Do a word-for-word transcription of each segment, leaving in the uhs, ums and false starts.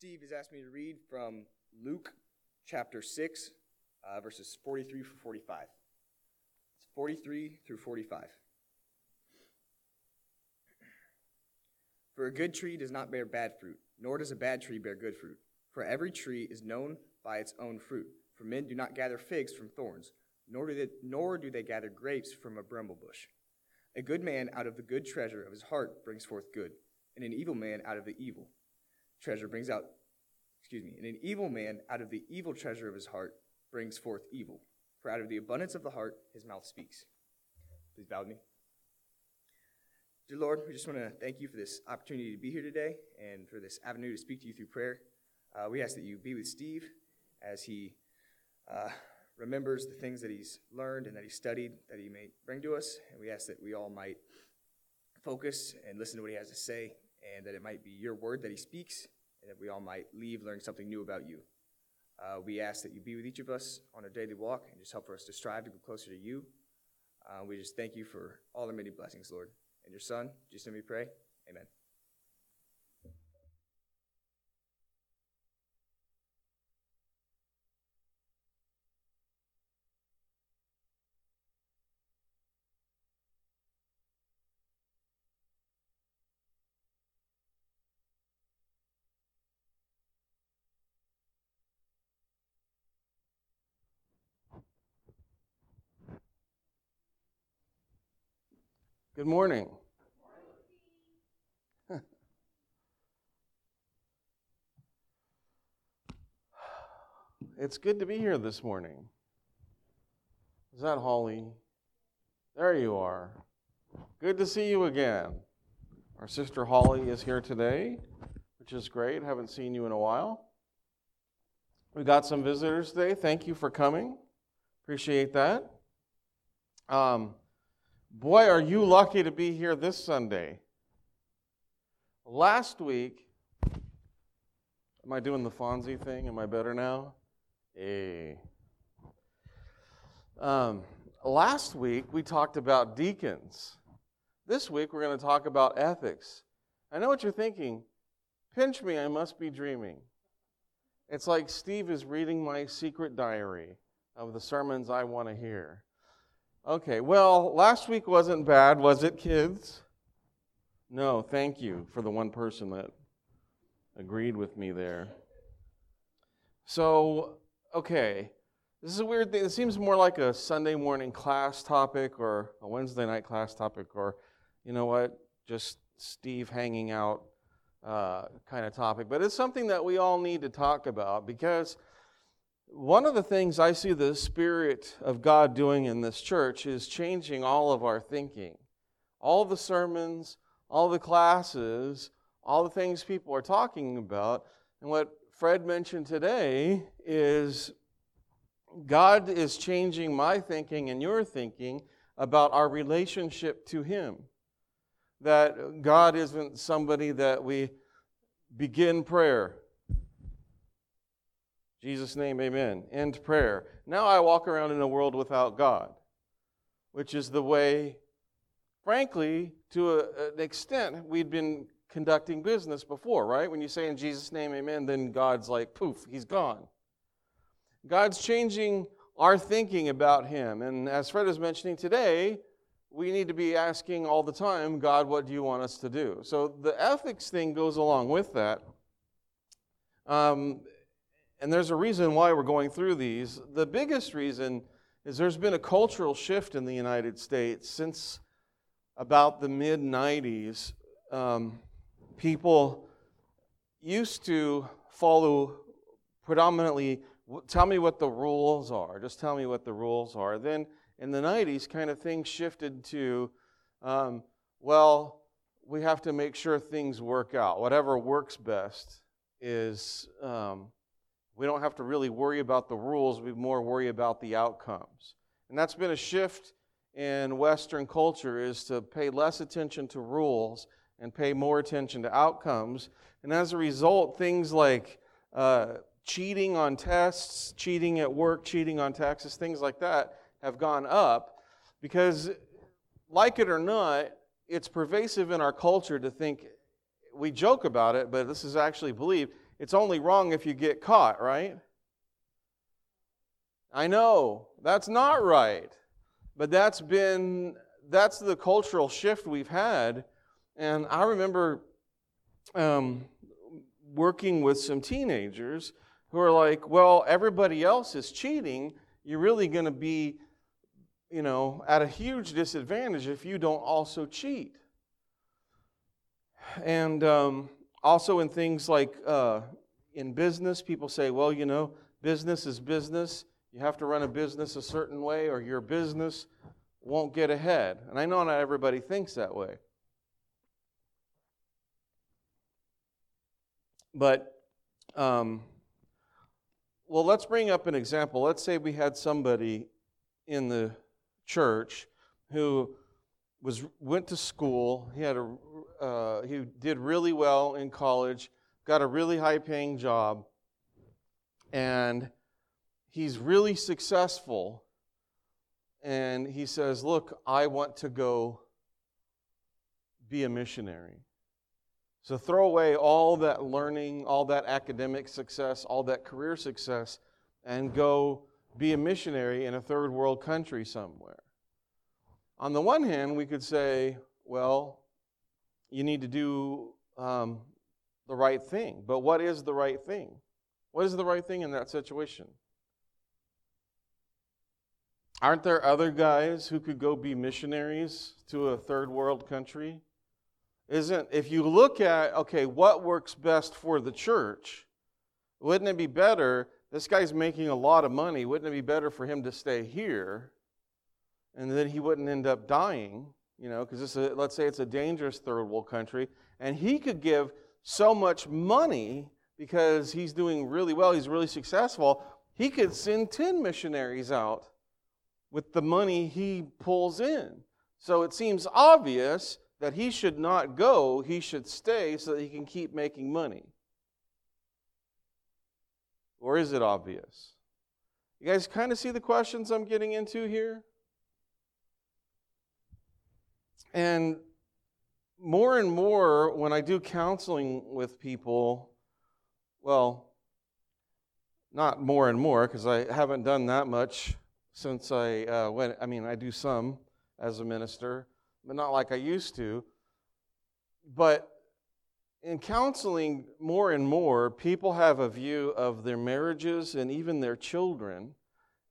Steve has asked me to read from Luke chapter six, uh, verses forty-three through forty-five. It's forty-three through forty-five. For a good tree does not bear bad fruit, nor does a bad tree bear good fruit. For every tree is known by its own fruit. For men do not gather figs from thorns, nor do they, nor do they gather grapes from a bramble bush. A good man out of the good treasure of his heart brings forth good, and an evil man out of the evil treasure brings out, excuse me, and an evil man out of the evil treasure of his heart brings forth evil. For out of the abundance of the heart, his mouth speaks. Please bow with me. Dear Lord, we just want to thank you for this opportunity to be here today and for this avenue to speak to you through prayer. Uh, we ask that you be with Steve as he uh, remembers the things that he's learned and that he studied that he may bring to us. And we ask that we all might focus and listen to what he has to say, and that it might be your word that he speaks, and that we all might leave learning something new about you. Uh, we ask that you be with each of us on our daily walk and just help for us to strive to go closer to you. Uh, we just thank you for all the many blessings, Lord. And your son, just let me pray. Amen. Good morning. Huh. It's good to be here this morning. Is that Holly? There you are. Good to see you again. Our sister Holly is here today, which is great. Haven't seen you in a while. We got some visitors today. Thank you for coming. Appreciate that. Um. Boy, are you lucky to be here this Sunday. Last week, am I doing the Fonzie thing? Am I better now? Hey. Um, last week, we talked about deacons. This week, we're going to talk about ethics. I know what you're thinking. Pinch me, I must be dreaming. It's like Steve is reading my secret diary of the sermons I want to hear. Okay, well, last week wasn't bad, was it, kids? No, thank you for the one person that agreed with me there. So, okay, this is a weird thing. It seems more like a Sunday morning class topic or a Wednesday night class topic or, you know what, just Steve hanging out uh, kind of topic. But it's something that we all need to talk about because one of the things I see the Spirit of God doing in this church is changing all of our thinking. All the sermons, all the classes, all the things people are talking about. And what Fred mentioned today is God is changing my thinking and your thinking about our relationship to Him. That God isn't somebody that we begin prayer. Jesus' name, amen. End prayer. Now I walk around in a world without God, which is the way, frankly, to a, an extent, we'd been conducting business before, right? When you say in Jesus' name, amen, then God's like, poof, He's gone. God's changing our thinking about Him. And as Fred was mentioning today, we need to be asking all the time, God, what do you want us to do? So the ethics thing goes along with that. Um... And there's a reason why we're going through these. The biggest reason is there's been a cultural shift in the United States since about the mid nineties. Um, people used to follow predominantly, tell me what the rules are. Just tell me what the rules are. Then in the nineties, kind of things shifted to, um, well, we have to make sure things work out. Whatever works best is... Um, We don't have to really worry about the rules. We more worry about the outcomes. And that's been a shift in Western culture, is to pay less attention to rules and pay more attention to outcomes. And as a result, things like uh, cheating on tests, cheating at work, cheating on taxes, things like that have gone up because, like it or not, it's pervasive in our culture to think, we joke about it, but this is actually believed. It's only wrong if you get caught, right? I know, that's not right. But that's been, that's the cultural shift we've had. And I remember um, working with some teenagers who are like, well, everybody else is cheating. You're really going to be, you know, at a huge disadvantage if you don't also cheat. And um, also in things like uh, in business, people say, well, you know, business is business. You have to run a business a certain way or your business won't get ahead. And I know not everybody thinks that way. But, um, well, let's bring up an example. Let's say we had somebody in the church who was went to school. He had a uh, he did really well in college, got a really high-paying job, and he's really successful. And he says, "Look, I want to go be a missionary." So throw away all that learning, all that academic success, all that career success, and go be a missionary in a third world country somewhere. On the one hand, we could say, well, you need to do um, the right thing. But what is the right thing? What is the right thing in that situation? Aren't there other guys who could go be missionaries to a third world country? Isn't, if you look at, okay, what works best for the church, wouldn't it be better, this guy's making a lot of money, wouldn't it be better for him to stay here and then he wouldn't end up dying, you know, because let's say it's a dangerous third world country, and he could give so much money because he's doing really well, he's really successful, he could send ten missionaries out with the money he pulls in. So it seems obvious that he should not go, he should stay so that he can keep making money. Or is it obvious? You guys kind of see the questions I'm getting into here? And more and more when I do counseling with people, well, not more and more because I haven't done that much since I uh, went, I mean, I do some as a minister, but not like I used to. But in counseling, more and more, people have a view of their marriages and even their children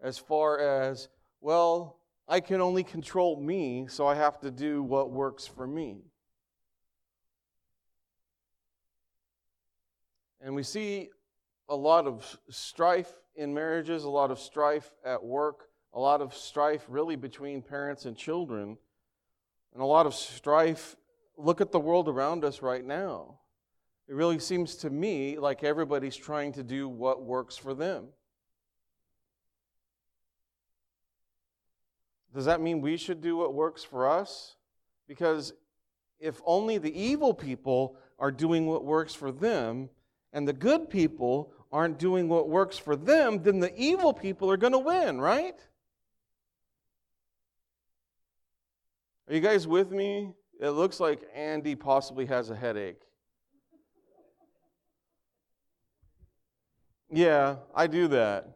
as far as, well, I can only control me, so I have to do what works for me. And we see a lot of strife in marriages, a lot of strife at work, a lot of strife really between parents and children. And a lot of strife. Look at the world around us right now. It really seems to me like everybody's trying to do what works for them. Does that mean we should do what works for us? Because if only the evil people are doing what works for them, and the good people aren't doing what works for them, then the evil people are going to win, right? Are you guys with me? It looks like Andy possibly has a headache. Yeah, I do that.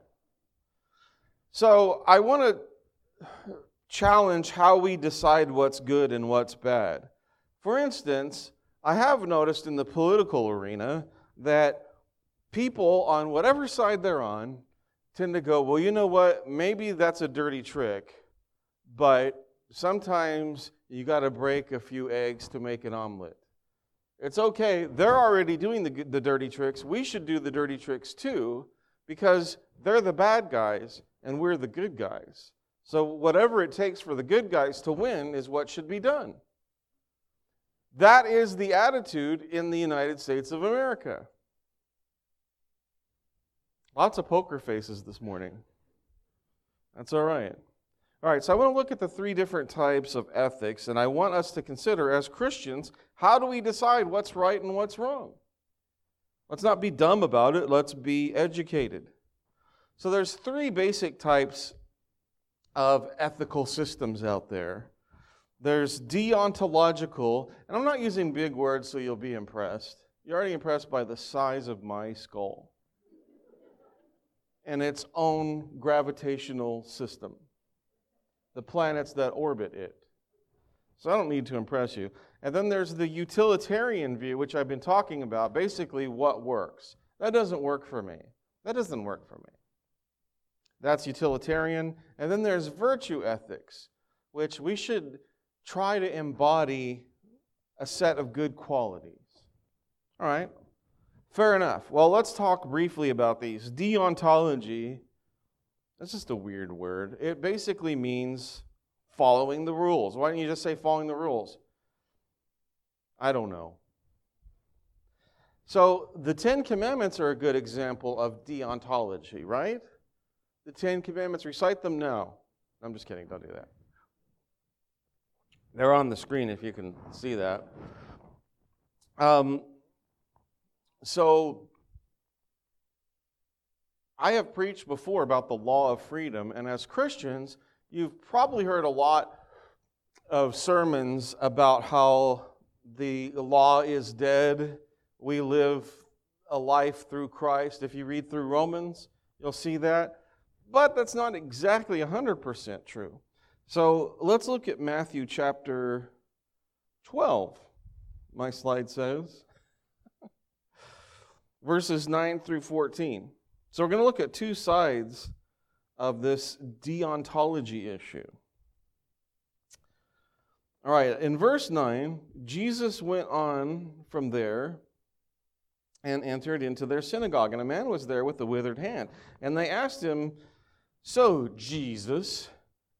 So I want to challenge how we decide what's good and what's bad. For instance, I have noticed in the political arena that people on whatever side they're on tend to go, well, you know what? Maybe that's a dirty trick, but sometimes you got to break a few eggs to make an omelet. It's okay. They're already doing the, the dirty tricks. We should do the dirty tricks too because they're the bad guys and we're the good guys. So whatever it takes for the good guys to win is what should be done. That is the attitude in the United States of America. Lots of poker faces this morning. That's all right. All right, so I want to look at the three different types of ethics, and I want us to consider, as Christians, how do we decide what's right and what's wrong? Let's not be dumb about it. Let's be educated. So there's three basic types of ethical systems out there. There's deontological, and I'm not using big words so you'll be impressed. You're already impressed by the size of my skull and its own gravitational system, the planets that orbit it. So I don't need to impress you. And then there's the utilitarian view, which I've been talking about, basically what works. That doesn't work for me. That doesn't work for me. That's utilitarian. And then there's virtue ethics, which we should try to embody a set of good qualities. All right, fair enough. Well, let's talk briefly about these. Deontology, that's just a weird word. It basically means following the rules. Why don't you just say following the rules? I don't know. So the Ten Commandments are a good example of deontology, right? The Ten Commandments, recite them now. I'm just kidding, don't do that. They're on the screen if you can see that. Um, so I have preached before about the law of freedom, and as Christians, you've probably heard a lot of sermons about how the law is dead. We live a life through Christ. If you read through Romans, you'll see that. But that's not exactly one hundred percent true. So let's look at Matthew chapter twelve, my slide says, verses nine through fourteen. So we're going to look at two sides of this deontology issue. All right, in verse nine, Jesus went on from there and entered into their synagogue, and a man was there with a withered hand. And they asked him, "So, Jesus,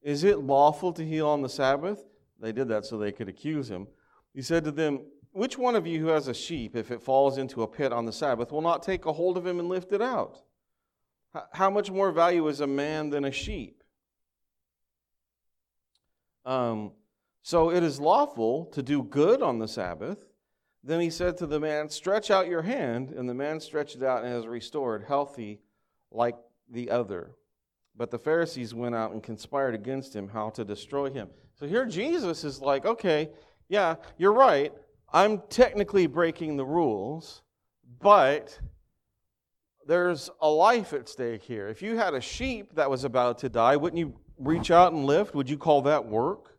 is it lawful to heal on the Sabbath?" They did that so they could accuse him. He said to them, "Which one of you who has a sheep, if it falls into a pit on the Sabbath, will not take a hold of him and lift it out? How much more value is a man than a sheep? Um... So it is lawful to do good on the Sabbath." Then he said to the man, "Stretch out your hand." And the man stretched it out and is restored, healthy like the other. But the Pharisees went out and conspired against him how to destroy him. So here Jesus is like, okay, yeah, you're right. I'm technically breaking the rules, but there's a life at stake here. If you had a sheep that was about to die, wouldn't you reach out and lift? Would you call that work?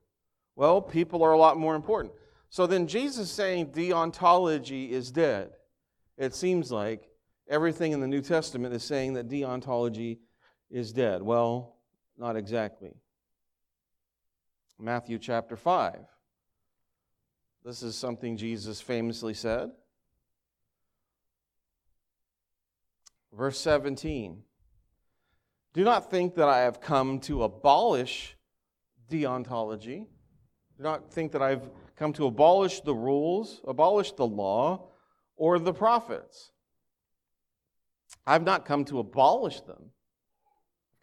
Well, people are a lot more important. So then Jesus saying deontology is dead. It seems like everything in the New Testament is saying that deontology is dead. Well, not exactly. Matthew chapter five. This is something Jesus famously said. Verse seventeen. "Do not think that I have come to abolish deontology." Do not think that I've come to abolish the rules, abolish the law, or the prophets. I've not come to abolish them. I've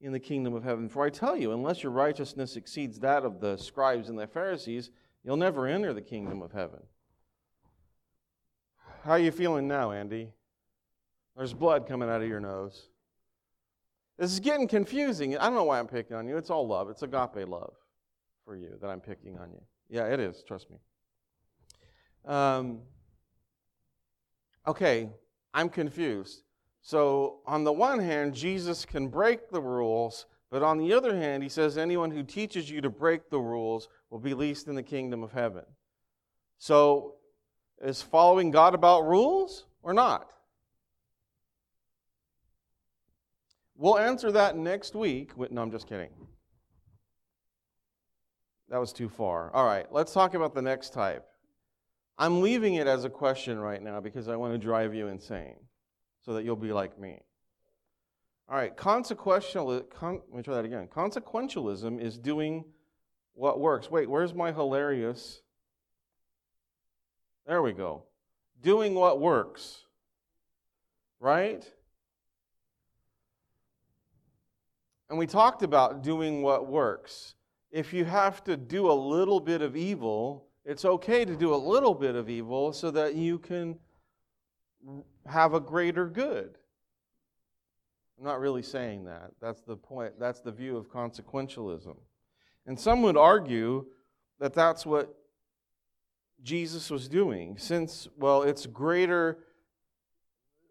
in the kingdom of heaven. For I tell you, unless your righteousness exceeds that of the scribes and the Pharisees, you'll never enter the kingdom of heaven. How are you feeling now, Andy? There's blood coming out of your nose. This is getting confusing. I don't know why I'm picking on you. It's all love. It's agape love for you that I'm picking on you. Yeah, it is, trust me. Um, okay, I'm confused. So on the one hand, Jesus can break the rules, but on the other hand, he says anyone who teaches you to break the rules will be least in the kingdom of heaven. So is following God about rules or not? We'll answer that next week. No, I'm just kidding. That was too far. All right, let's talk about the next type. I'm leaving it as a question right now because I want to drive you insane so that you'll be like me. All right, consequential, con, let me try that again. Consequentialism is doing what works. Wait, where's my hilarious? There we go. doing what works, right? And we talked about doing what works. If you have to do a little bit of evil, it's okay to do a little bit of evil so that you can have a greater good. I'm not really saying that. That's the point. That's the view of consequentialism. And some would argue that that's what Jesus was doing. Since, well, it's greater.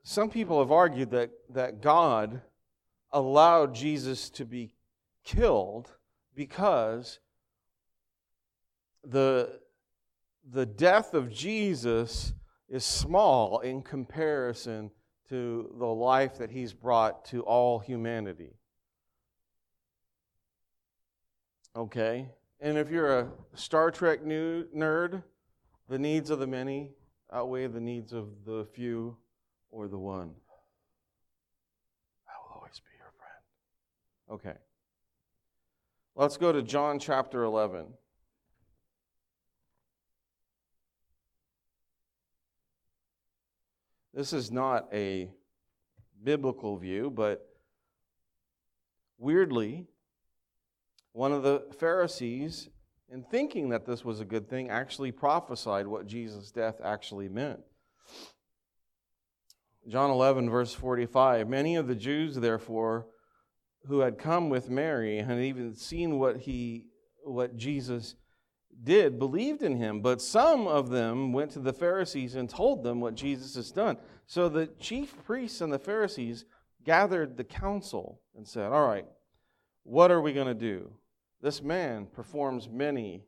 Some people have argued that, that God allowed Jesus to be killed because the, the death of Jesus is small in comparison to the life that he's brought to all humanity. Okay? And if you're a Star Trek new nerd, the needs of the many outweigh the needs of the few or the one. I will always be your friend. Okay. Let's go to John chapter eleven. This is not a biblical view, but weirdly, one of the Pharisees, in thinking that this was a good thing, actually prophesied what Jesus' death actually meant. John eleven, verse forty-five, "Many of the Jews, therefore, who had come with Mary and had even seen what he, what Jesus did, believed in him. But some of them went to the Pharisees and told them what Jesus has done. So the chief priests and the Pharisees gathered the council and said, 'All right, what are we going to do? This man performs many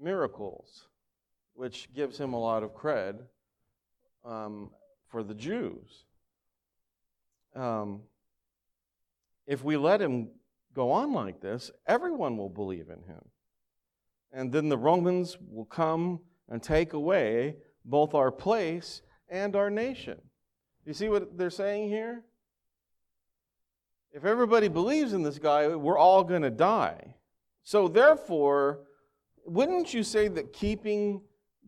miracles,'" which gives him a lot of cred um, for the Jews. Um, if we let him go on like this, everyone will believe in him. And then the Romans will come and take away both our place and our nation. You see what they're saying here? If everybody believes in this guy, we're all going to die. So therefore, wouldn't you say that keeping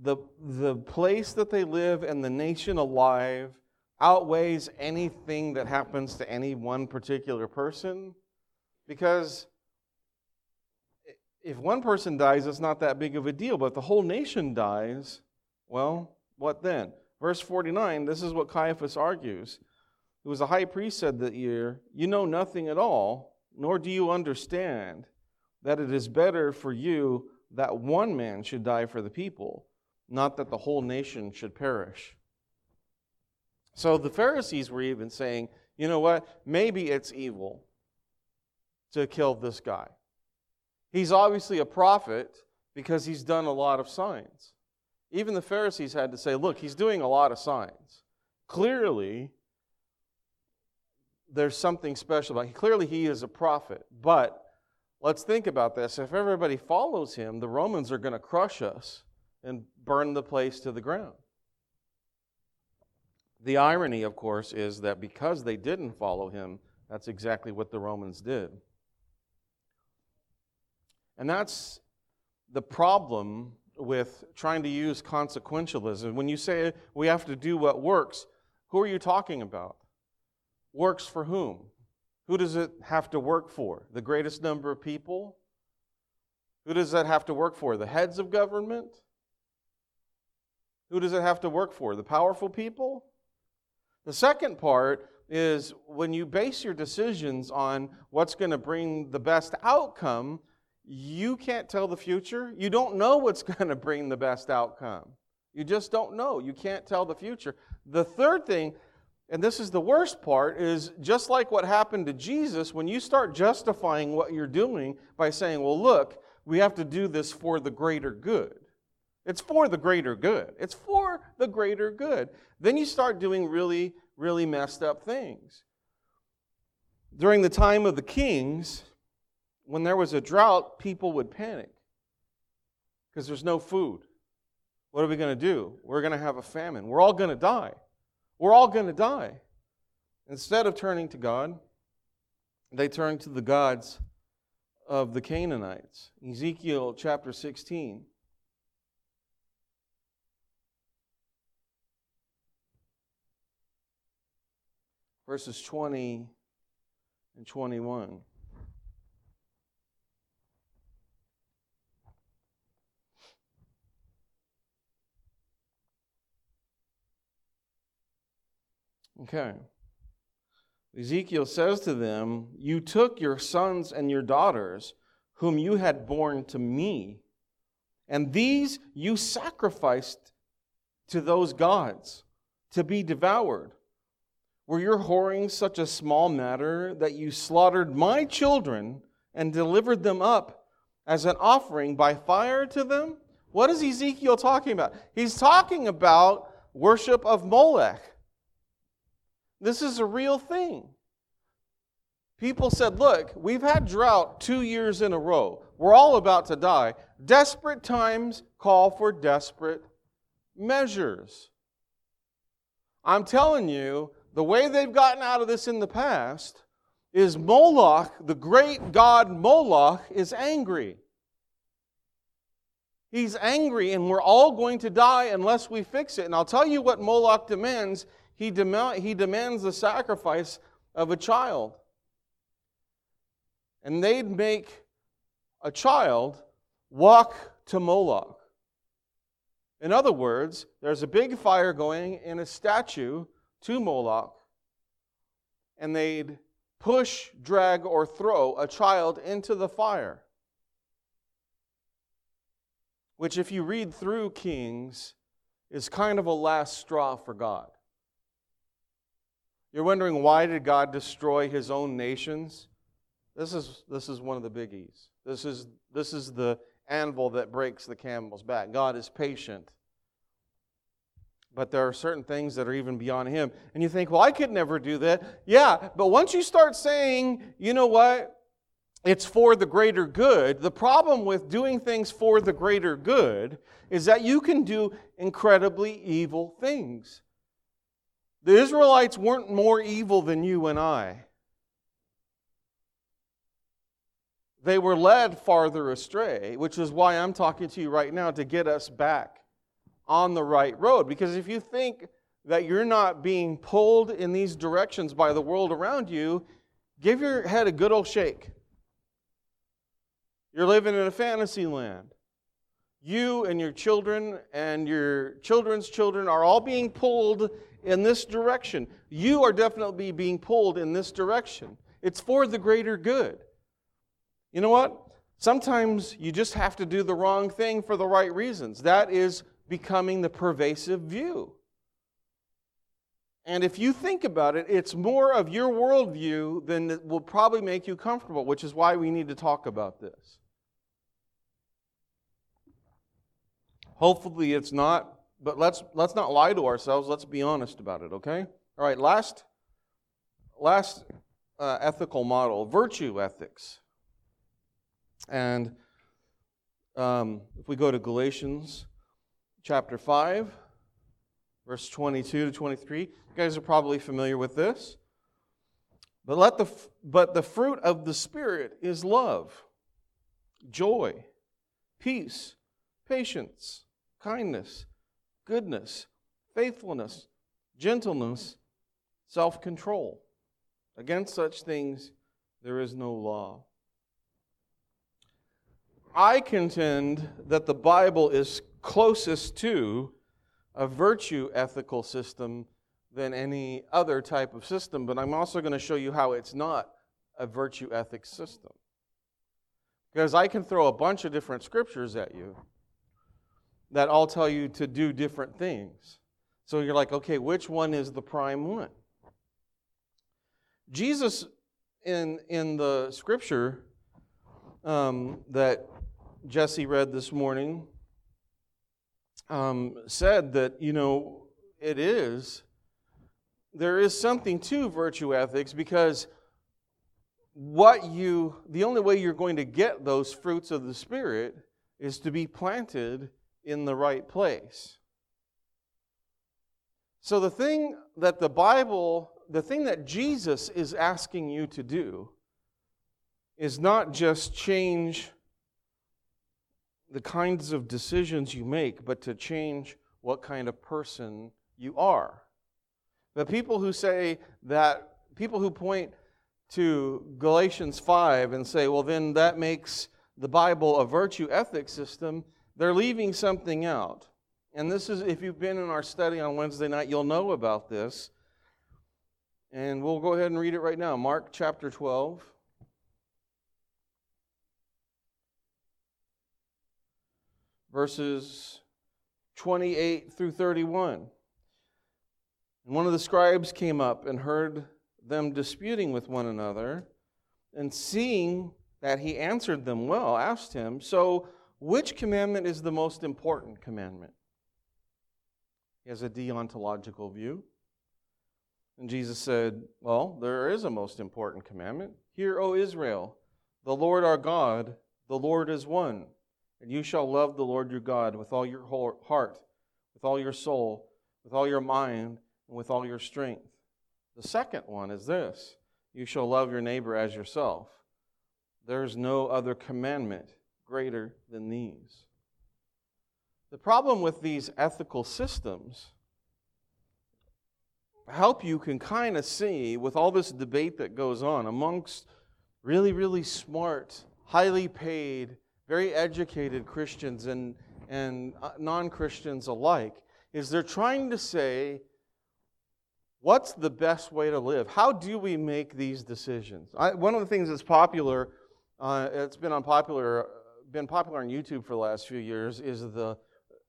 the, the place that they live and the nation alive outweighs anything that happens to any one particular person? Because if one person dies, it's not that big of a deal. But if the whole nation dies, well, what then? Verse forty-nine, this is what Caiaphas argues, who was a high priest, said that year, "You know nothing at all, nor do you understand that it is better for you that one man should die for the people, not that the whole nation should perish." So the Pharisees were even saying, you know what, maybe it's evil to kill this guy. He's obviously a prophet because he's done a lot of signs. Even the Pharisees had to say, look, he's doing a lot of signs. Clearly, there's something special about him. Clearly, he is a prophet. But let's think about this. If everybody follows him, the Romans are going to crush us and burn the place to the ground. The irony, of course, is that because they didn't follow him, that's exactly what the Romans did. And that's the problem with trying to use consequentialism. When you say we have to do what works, who are you talking about? Works for whom? Who does it have to work for? The greatest number of people? Who does that have to work for? The heads of government? Who does it have to work for? The powerful people? The second part is when you base your decisions on what's going to bring the best outcome, you can't tell the future. You don't know what's going to bring the best outcome. You just don't know. You can't tell the future. The third thing, and this is the worst part, is just like what happened to Jesus, when you start justifying what you're doing by saying, well, look, we have to do this for the greater good. It's for the greater good. It's for the greater good. Then you start doing really, really messed up things. During the time of the kings, when there was a drought, people would panic because there's no food. What are we going to do? We're going to have a famine. We're all going to die. We're all going to die. Instead of turning to God, they turned to the gods of the Canaanites. Ezekiel chapter sixteen. verses twenty and twenty-one. Okay. Ezekiel says to them, "You took your sons and your daughters, whom you had borne to me, and these you sacrificed to those gods to be devoured. Were your whoring such a small matter that you slaughtered my children and delivered them up as an offering by fire to them?" What is Ezekiel talking about? He's talking about worship of Molech. This is a real thing. People said, look, we've had drought two years in a row. We're all about to die. Desperate times call for desperate measures. I'm telling you, the way they've gotten out of this in the past is Moloch, the great god Moloch, is angry. He's angry, and we're all going to die unless we fix it. And I'll tell you what Moloch demands. He, dem- he demands the sacrifice of a child. And they'd make a child walk to Moloch. In other words, there's a big fire going in a statue to Moloch, and they'd push, drag, or throw a child into the fire. Which, if you read through Kings, is kind of a last straw for God. You're wondering, why did God destroy his own nations? This is this is one of the biggies. This is this is the anvil that breaks the camel's back. God is patient. But there are certain things that are even beyond him. And you think, well, I could never do that. Yeah, but once you start saying, you know what, it's for the greater good, the problem with doing things for the greater good is that you can do incredibly evil things. The Israelites weren't more evil than you and I. They were led farther astray, which is why I'm talking to you right now, to get us back on the right road. Because if you think that you're not being pulled in these directions by the world around you, give your head a good old shake. You're living in a fantasy land. You and your children and your children's children are all being pulled in this direction. You are definitely being pulled in this direction. It's for the greater good. You know what? Sometimes you just have to do the wrong thing for the right reasons. That is becoming the pervasive view. And if you think about it, it's more of your worldview than it will probably make you comfortable, which is why we need to talk about this. Hopefully it's not, but let's let's not lie to ourselves. Let's be honest about it, okay? All right, last, last uh, ethical model, virtue ethics. And um, if we go to Galatians chapter five, verse twenty-two to twenty-three, you guys are probably familiar with this. But let the but the fruit of the Spirit is love, joy, peace, patience, kindness, goodness, faithfulness, gentleness, self-control. Against such things there is no law. I contend that the Bible is closest to a virtue ethical system than any other type of system, but I'm also going to show you how it's not a virtue ethics system. Because I can throw a bunch of different scriptures at you that all tell you to do different things. So you're like, okay, which one is the prime one? Jesus, in, in the scripture um, that Jesse read this morning, um, said that, you know, it is, there is something to virtue ethics, because what you, the only way you're going to get those fruits of the Spirit is to be planted in the right place. So the thing that the Bible, the thing that Jesus is asking you to do is not just change the kinds of decisions you make, but to change what kind of person you are. The people who say that people who point to Galatians five and say, well, then that makes the Bible a virtue ethics system, they're leaving something out. And this is, if you've been in our study on Wednesday night, you'll know about this. And we'll go ahead and read it right now. Mark chapter twelve. Verses twenty-eight through thirty-one. And one of the scribes came up and heard them disputing with one another, and seeing that he answered them well, asked him, so which commandment is the most important commandment? He has a deontological view. And Jesus said, well, there is a most important commandment. Hear, O Israel, the Lord our God, the Lord is one. And you shall love the Lord your God with all your whole heart, with all your soul, with all your mind, and with all your strength. The second one is this, you shall love your neighbor as yourself. There is no other commandment greater than these. The problem with these ethical systems, I hope you can kind of see with all this debate that goes on amongst really, really smart, highly paid, very educated Christians and, and non-Christians alike, is they're trying to say, what's the best way to live? How do we make these decisions? I, one of the things that's popular, uh, it's been unpopular, been popular on YouTube for the last few years, is the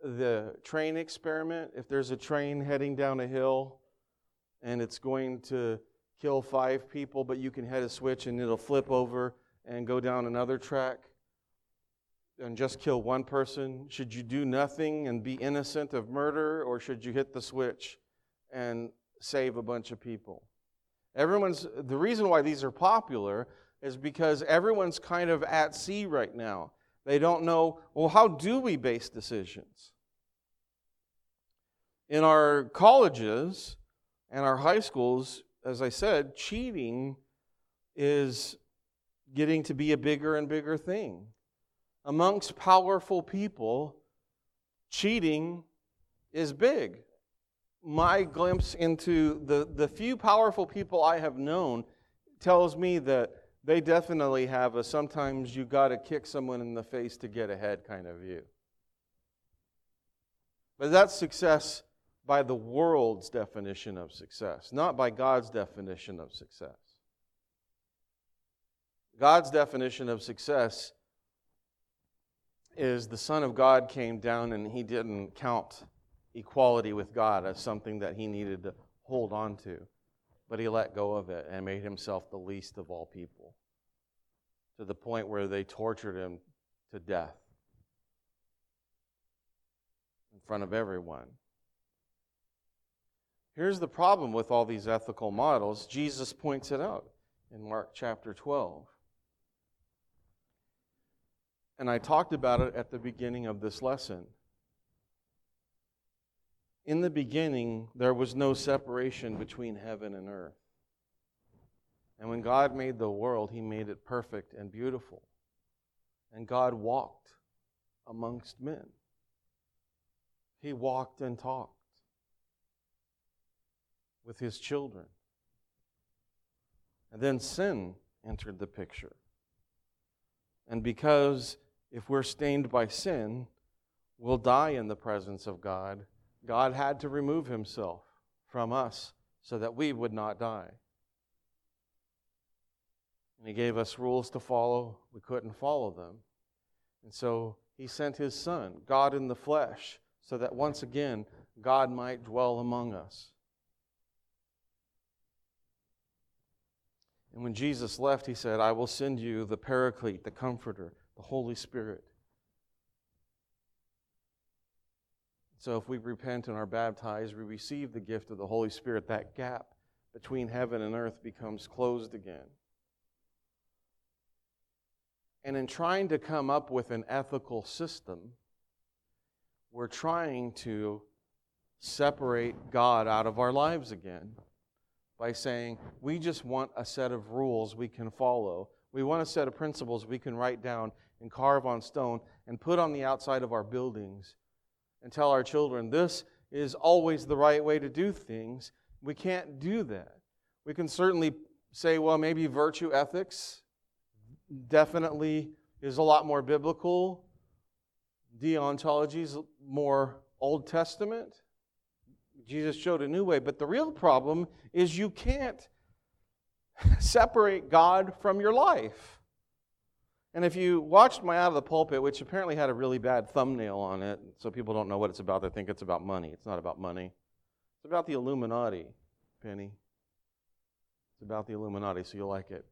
the train experiment. If there's a train heading down a hill and it's going to kill five people, but you can head a switch and it'll flip over and go down another track and just kill one person. Should you do nothing and be innocent of murder, or should you hit the switch and save a bunch of people? Everyone's the reason why these are popular is because everyone's kind of at sea right now. They don't know, well, how do we base decisions? In our colleges and our high schools, as I said, cheating is getting to be a bigger and bigger thing. Amongst powerful people, cheating is big. My glimpse into the, the few powerful people I have known tells me that they definitely have a sometimes you got to kick someone in the face to get ahead kind of view. But that's success by the world's definition of success, not by God's definition of success. God's definition of success is the Son of God came down and he didn't count equality with God as something that he needed to hold on to, but he let go of it and made himself the least of all people, to the point where they tortured him to death in front of everyone. Here's the problem with all these ethical models. Jesus points it out in Mark chapter twelve. And I talked about it at the beginning of this lesson. In the beginning, there was no separation between heaven and earth. And when God made the world, he made it perfect and beautiful. And God walked amongst men. He walked and talked with his children. And then sin entered the picture. And because if we're stained by sin, we'll die in the presence of God. God had to remove himself from us so that we would not die. And he gave us rules to follow. We couldn't follow them. And so he sent his Son, God in the flesh, so that once again, God might dwell among us. And when Jesus left, he said, I will send you the Paraclete, the Comforter, the Holy Spirit. So if we repent and are baptized, we receive the gift of the Holy Spirit. That gap between heaven and earth becomes closed again. And in trying to come up with an ethical system, we're trying to separate God out of our lives again, by saying, we just want a set of rules we can follow. We want a set of principles we can write down and carve on stone and put on the outside of our buildings and tell our children, this is always the right way to do things. We can't do that. We can certainly say, well, maybe virtue ethics definitely is a lot more biblical. Deontology is more Old Testament. Jesus showed a new way. But the real problem is you can't separate God from your life. And if you watched my Out of the Pulpit, which apparently had a really bad thumbnail on it, so people don't know what it's about, they think it's about money. It's not about money. It's about the Illuminati, Penny. It's about the Illuminati, so you'll like it.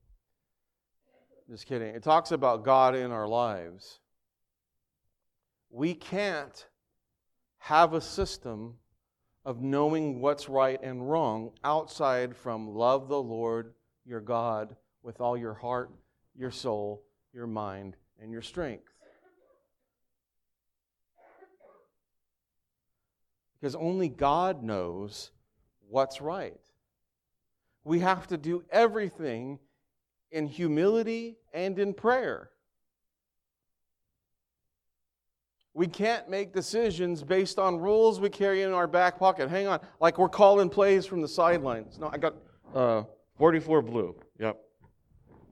Just kidding. It talks about God in our lives. We can't have a system of knowing what's right and wrong outside from love the Lord your God with all your heart, your soul, your mind, and your strength. Because only God knows what's right. We have to do everything in humility and in prayer. We can't make decisions based on rules we carry in our back pocket. Hang on, like we're calling plays from the sidelines. No, I got uh, forty-four blue. Yep.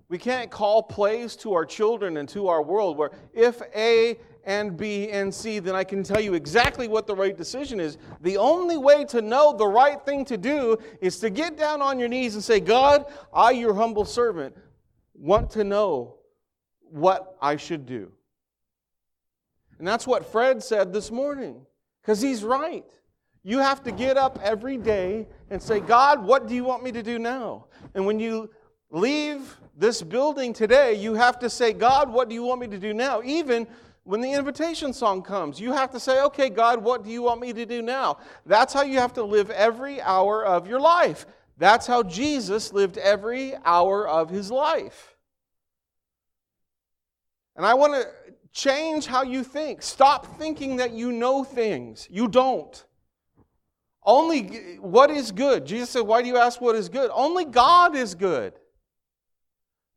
We can't call plays to our children and to our world where if A and B and C, then I can tell you exactly what the right decision is. The only way to know the right thing to do is to get down on your knees and say, God, I, your humble servant, want to know what I should do. And that's what Fred said this morning, because he's right. You have to get up every day and say, God, what do you want me to do now? And when you leave this building today, you have to say, God, what do you want me to do now? Even when the invitation song comes, you have to say, okay, God, what do you want me to do now? That's how you have to live every hour of your life. That's how Jesus lived every hour of his life. And I want to change how you think. Stop thinking that you know things. You don't. Only what is good. Jesus said, why do you ask what is good? Only God is good.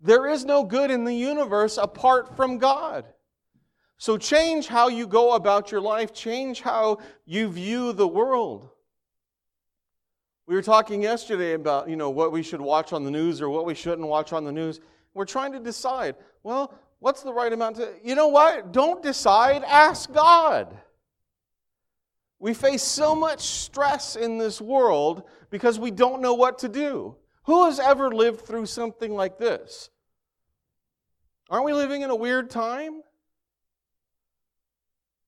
There is no good in the universe apart from God. So change how you go about your life. Change how you view the world. We were talking yesterday about, you know, what we should watch on the news or what we shouldn't watch on the news. We're trying to decide, well, what's the right amount to... You know what? Don't decide. Ask God. We face so much stress in this world because we don't know what to do. Who has ever lived through something like this? Aren't we living in a weird time?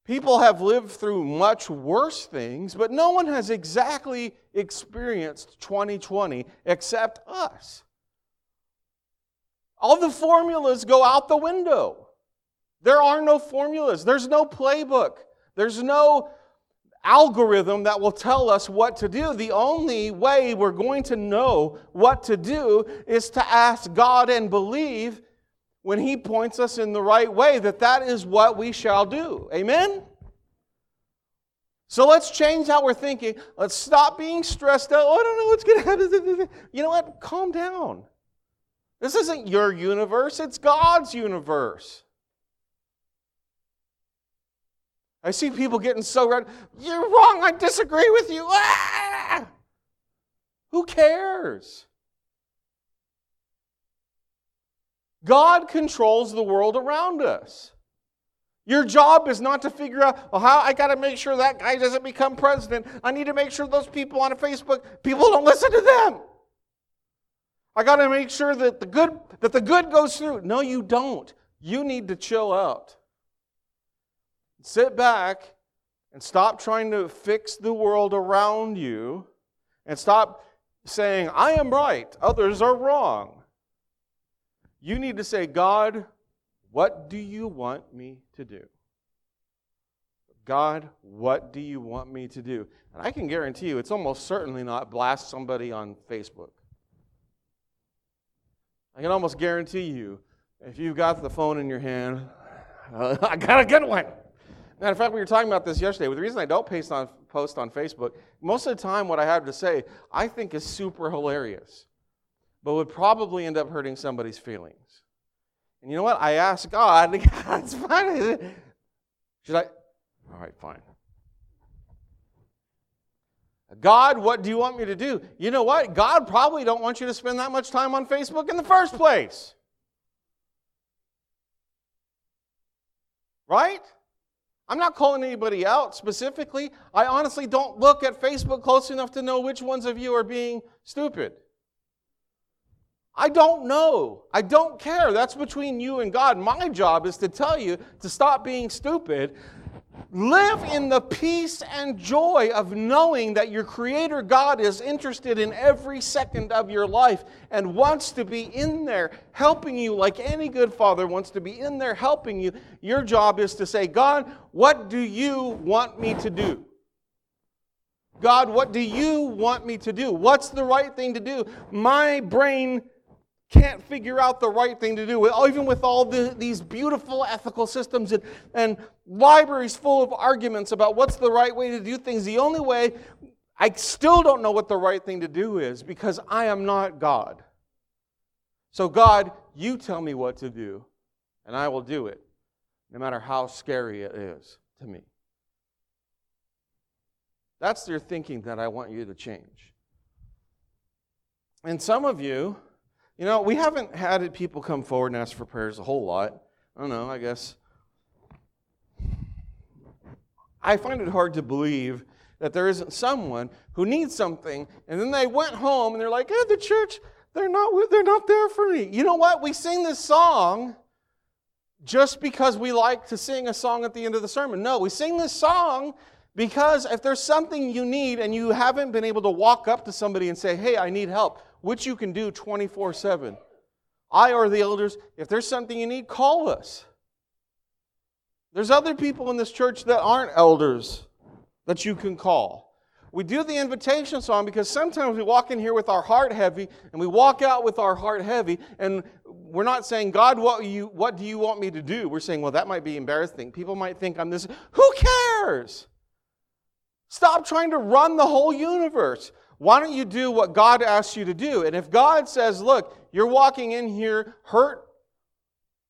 People have lived through much worse things, but no one has exactly experienced twenty twenty except us. All the formulas go out the window. There are no formulas. There's no playbook. There's no algorithm that will tell us what to do. The only way we're going to know what to do is to ask God and believe when He points us in the right way, that that is what we shall do. Amen? So let's change how we're thinking. Let's stop being stressed out. Oh, I don't know what's going to happen. You know what? Calm down. This isn't your universe. It's God's universe. I see people getting so red. You're wrong. I disagree with you. Ah! Who cares? God controls the world around us. Your job is not to figure out, well, how I got to make sure that guy doesn't become president. I need to make sure those people on Facebook, people don't listen to them. I got to make sure that the good that the good goes through. No, you don't. You need to chill out. Sit back and stop trying to fix the world around you and stop saying, I am right, others are wrong. You need to say, God, what do you want me to do? God, what do you want me to do? And I can guarantee you, it's almost certainly not blast somebody on Facebook. I can almost guarantee you, if you've got the phone in your hand, I got a good one. Matter of fact, we were talking about this yesterday. The reason I don't post on, post on Facebook, most of the time what I have to say, I think is super hilarious, but would probably end up hurting somebody's feelings. And you know what? I asked God, it's funny. Should I? All right, fine. God, what do you want me to do? You know what? God probably don't want you to spend that much time on Facebook in the first place. Right? I'm not calling anybody out specifically. I honestly don't look at Facebook close enough to know which ones of you are being stupid. I don't know. I don't care. That's between you and God. My job is to tell you to stop being stupid. Live in the peace and joy of knowing that your Creator God is interested in every second of your life and wants to be in there helping you like any good father wants to be in there helping you. Your job is to say, God, what do you want me to do? God, what do you want me to do? What's the right thing to do? My brain can't figure out the right thing to do, even with all the, these beautiful ethical systems and, and libraries full of arguments about what's the right way to do things. The only way, I still don't know what the right thing to do is because I am not God. So God, you tell me what to do, and I will do it, no matter how scary it is to me. That's your thinking that I want you to change. And some of you, you know, we haven't had people come forward and ask for prayers a whole lot. I don't know, I guess. I find it hard to believe that there isn't someone who needs something, and then they went home and they're like, eh, the church, they're not, they're not there for me. You know what? We sing this song just because we like to sing a song at the end of the sermon. No, we sing this song because if there's something you need and you haven't been able to walk up to somebody and say, hey, I need help, which you can do twenty-four seven. I or the elders, if there's something you need, call us. There's other people in this church that aren't elders that you can call. We do the invitation song because sometimes we walk in here with our heart heavy and we walk out with our heart heavy, and we're not saying, God, what, you, what do you want me to do? We're saying, well, that might be embarrassing. People might think I'm this. Who cares? Stop trying to run the whole universe. Why don't you do what God asks you to do? And if God says, look, you're walking in here hurt,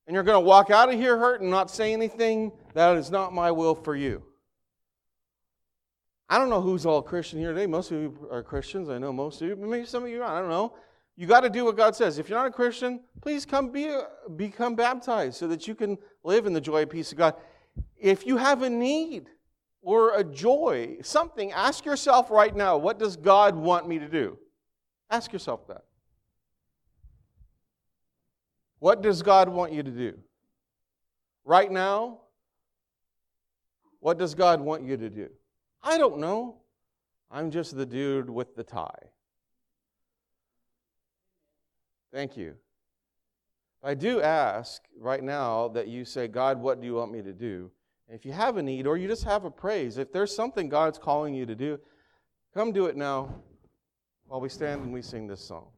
and you're going to walk out of here hurt and not say anything, that is not my will for you. I don't know who's all Christian here today. Most of you are Christians. I know most of you. Maybe some of you aren't. I don't know. You got to do what God says. If you're not a Christian, please come be become baptized so that you can live in the joy and peace of God. If you have a need, or a joy, something, ask yourself right now, what does God want me to do? Ask yourself that. What does God want you to do? Right now, what does God want you to do? I don't know. I'm just the dude with the tie. Thank you. I do ask right now that you say, God, what do you want me to do? If you have a need or you just have a praise, if there's something God's calling you to do, come do it now while we stand and we sing this song.